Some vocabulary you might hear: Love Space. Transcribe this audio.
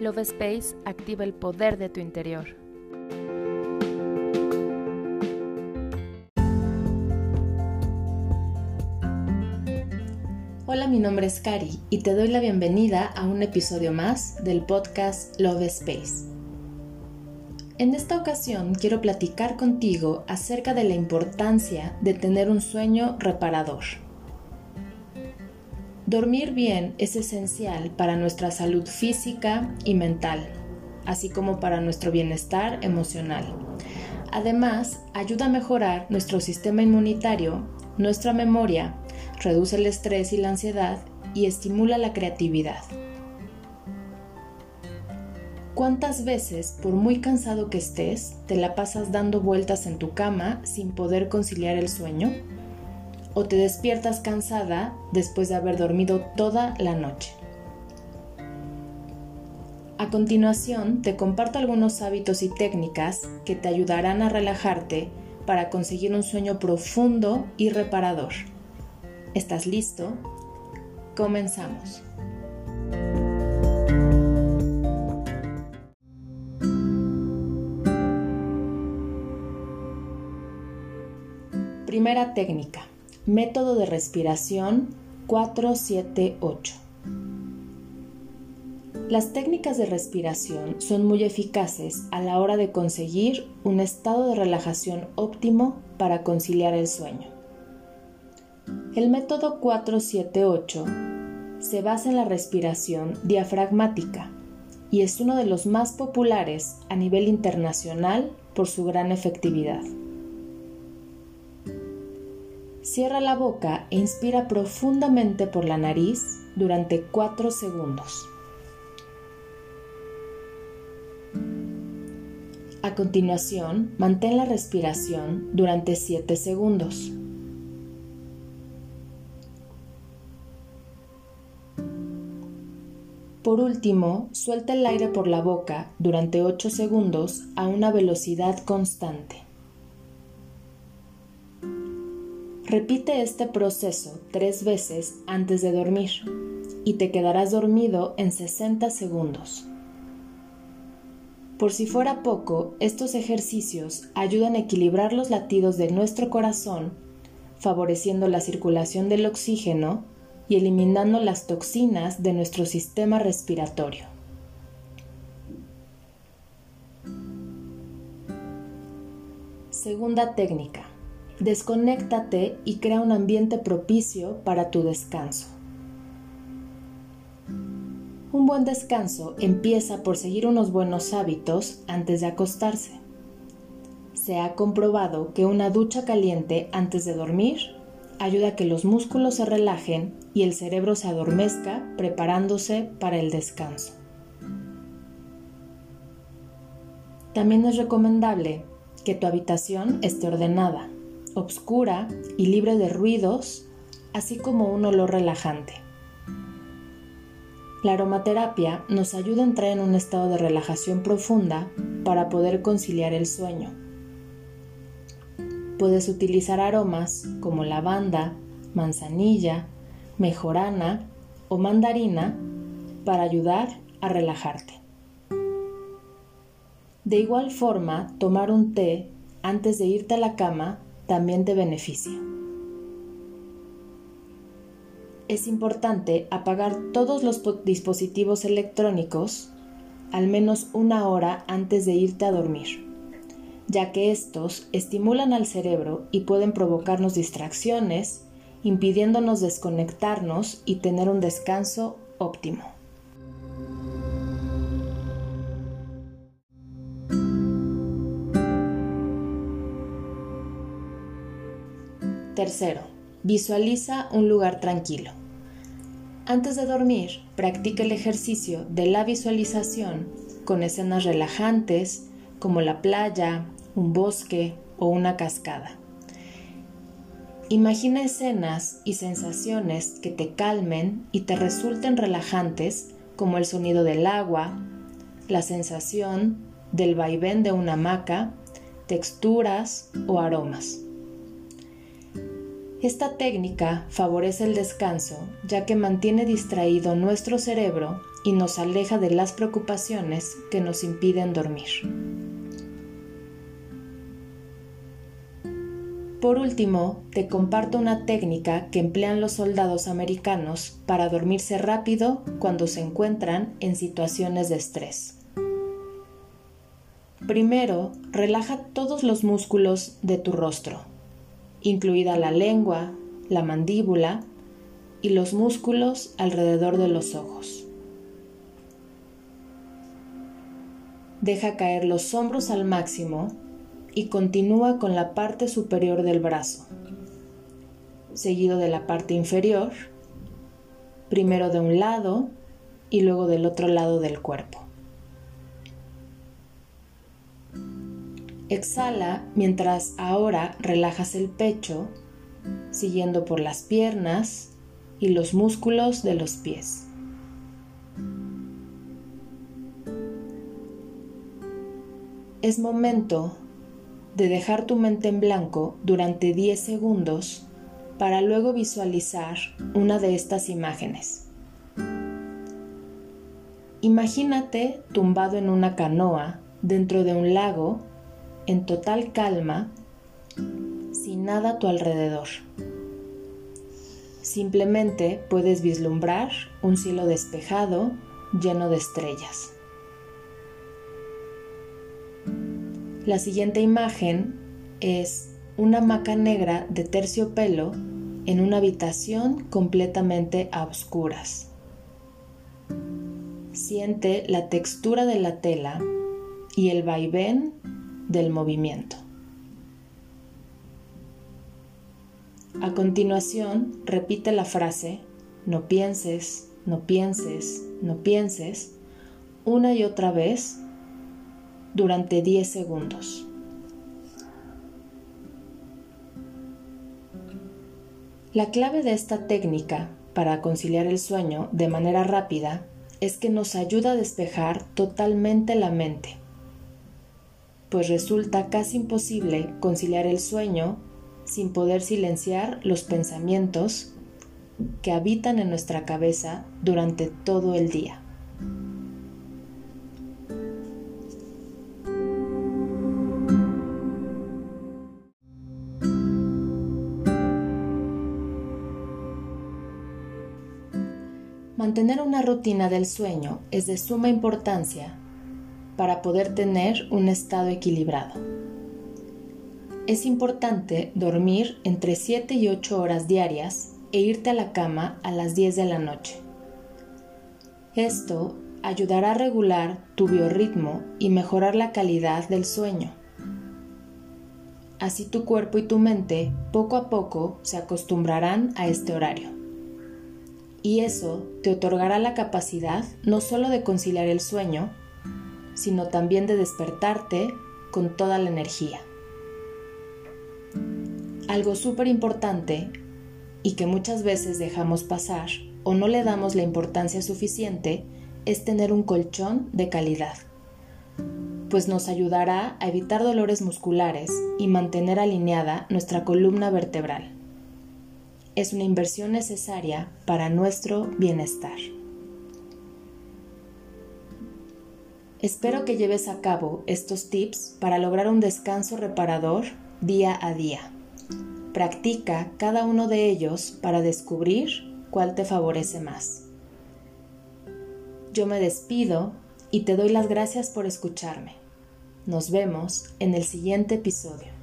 Love Space activa el poder de tu interior. Hola, mi nombre es Cari y te doy la bienvenida a un episodio más del podcast Love Space. En esta ocasión quiero platicar contigo acerca de la importancia de tener un sueño reparador. Dormir bien es esencial para nuestra salud física y mental, así como para nuestro bienestar emocional. Además, ayuda a mejorar nuestro sistema inmunitario, nuestra memoria, reduce el estrés y la ansiedad y estimula la creatividad. ¿Cuántas veces, por muy cansado que estés, te la pasas dando vueltas en tu cama sin poder conciliar el sueño? ¿O te despiertas cansada después de haber dormido toda la noche? A continuación, te comparto algunos hábitos y técnicas que te ayudarán a relajarte para conseguir un sueño profundo y reparador. ¿Estás listo? Comenzamos. Primera técnica. Método de respiración 478. Las técnicas de respiración son muy eficaces a la hora de conseguir un estado de relajación óptimo para conciliar el sueño. El método 478 se basa en la respiración diafragmática y es uno de los más populares a nivel internacional por su gran efectividad. Cierra la boca e inspira profundamente por la nariz durante 4 segundos. A continuación, mantén la respiración durante 7 segundos. Por último, suelta el aire por la boca durante 8 segundos a una velocidad constante. Repite este proceso 3 veces antes de dormir y te quedarás dormido en 60 segundos. Por si fuera poco, estos ejercicios ayudan a equilibrar los latidos de nuestro corazón, favoreciendo la circulación del oxígeno y eliminando las toxinas de nuestro sistema respiratorio. Segunda técnica. Desconéctate y crea un ambiente propicio para tu descanso. Un buen descanso empieza por seguir unos buenos hábitos antes de acostarse. Se ha comprobado que una ducha caliente antes de dormir ayuda a que los músculos se relajen y el cerebro se adormezca preparándose para el descanso. También es recomendable que tu habitación esté ordenada, obscura y libre de ruidos, así como un olor relajante. La aromaterapia nos ayuda a entrar en un estado de relajación profunda para poder conciliar el sueño. Puedes utilizar aromas como lavanda, manzanilla, mejorana o mandarina para ayudar a relajarte. De igual forma, tomar un té antes de irte a la cama también te beneficia. Es importante apagar todos los dispositivos electrónicos al menos una hora antes de irte a dormir, ya que estos estimulan al cerebro y pueden provocarnos distracciones, impidiéndonos desconectarnos y tener un descanso óptimo. Tercero, visualiza un lugar tranquilo. Antes de dormir, practica el ejercicio de la visualización con escenas relajantes como la playa, un bosque o una cascada. Imagina escenas y sensaciones que te calmen y te resulten relajantes, como el sonido del agua, la sensación del vaivén de una hamaca, texturas o aromas. Esta técnica favorece el descanso, ya que mantiene distraído nuestro cerebro y nos aleja de las preocupaciones que nos impiden dormir. Por último, te comparto una técnica que emplean los soldados americanos para dormirse rápido cuando se encuentran en situaciones de estrés. Primero, relaja todos los músculos de tu rostro, incluida la lengua, la mandíbula y los músculos alrededor de los ojos. Deja caer los hombros al máximo y continúa con la parte superior del brazo, seguido de la parte inferior, primero de un lado y luego del otro lado del cuerpo. Exhala mientras ahora relajas el pecho, siguiendo por las piernas y los músculos de los pies. Es momento de dejar tu mente en blanco durante 10 segundos para luego visualizar una de estas imágenes. Imagínate tumbado en una canoa dentro de un lago en total calma, sin nada a tu alrededor. Simplemente puedes vislumbrar un cielo despejado lleno de estrellas. La siguiente imagen es una hamaca negra de terciopelo en una habitación completamente a oscuras. Siente la textura de la tela y el vaivén del movimiento. A continuación, repite la frase "no pienses, no pienses, no pienses" una y otra vez durante 10 segundos. La clave de esta técnica para conciliar el sueño de manera rápida es que nos ayuda a despejar totalmente la mente, pues resulta casi imposible conciliar el sueño sin poder silenciar los pensamientos que habitan en nuestra cabeza durante todo el día. Mantener una rutina del sueño es de suma importancia para poder tener un estado equilibrado. Es importante dormir entre 7 y 8 horas diarias e irte a la cama a las 10 de la noche. Esto ayudará a regular tu biorritmo y mejorar la calidad del sueño. Así tu cuerpo y tu mente poco a poco se acostumbrarán a este horario. Y eso te otorgará la capacidad no solo de conciliar el sueño, sino también de despertarte con toda la energía. Algo súper importante y que muchas veces dejamos pasar o no le damos la importancia suficiente es tener un colchón de calidad, pues nos ayudará a evitar dolores musculares y mantener alineada nuestra columna vertebral. Es una inversión necesaria para nuestro bienestar. Espero que lleves a cabo estos tips para lograr un descanso reparador día a día. Practica cada uno de ellos para descubrir cuál te favorece más. Yo me despido y te doy las gracias por escucharme. Nos vemos en el siguiente episodio.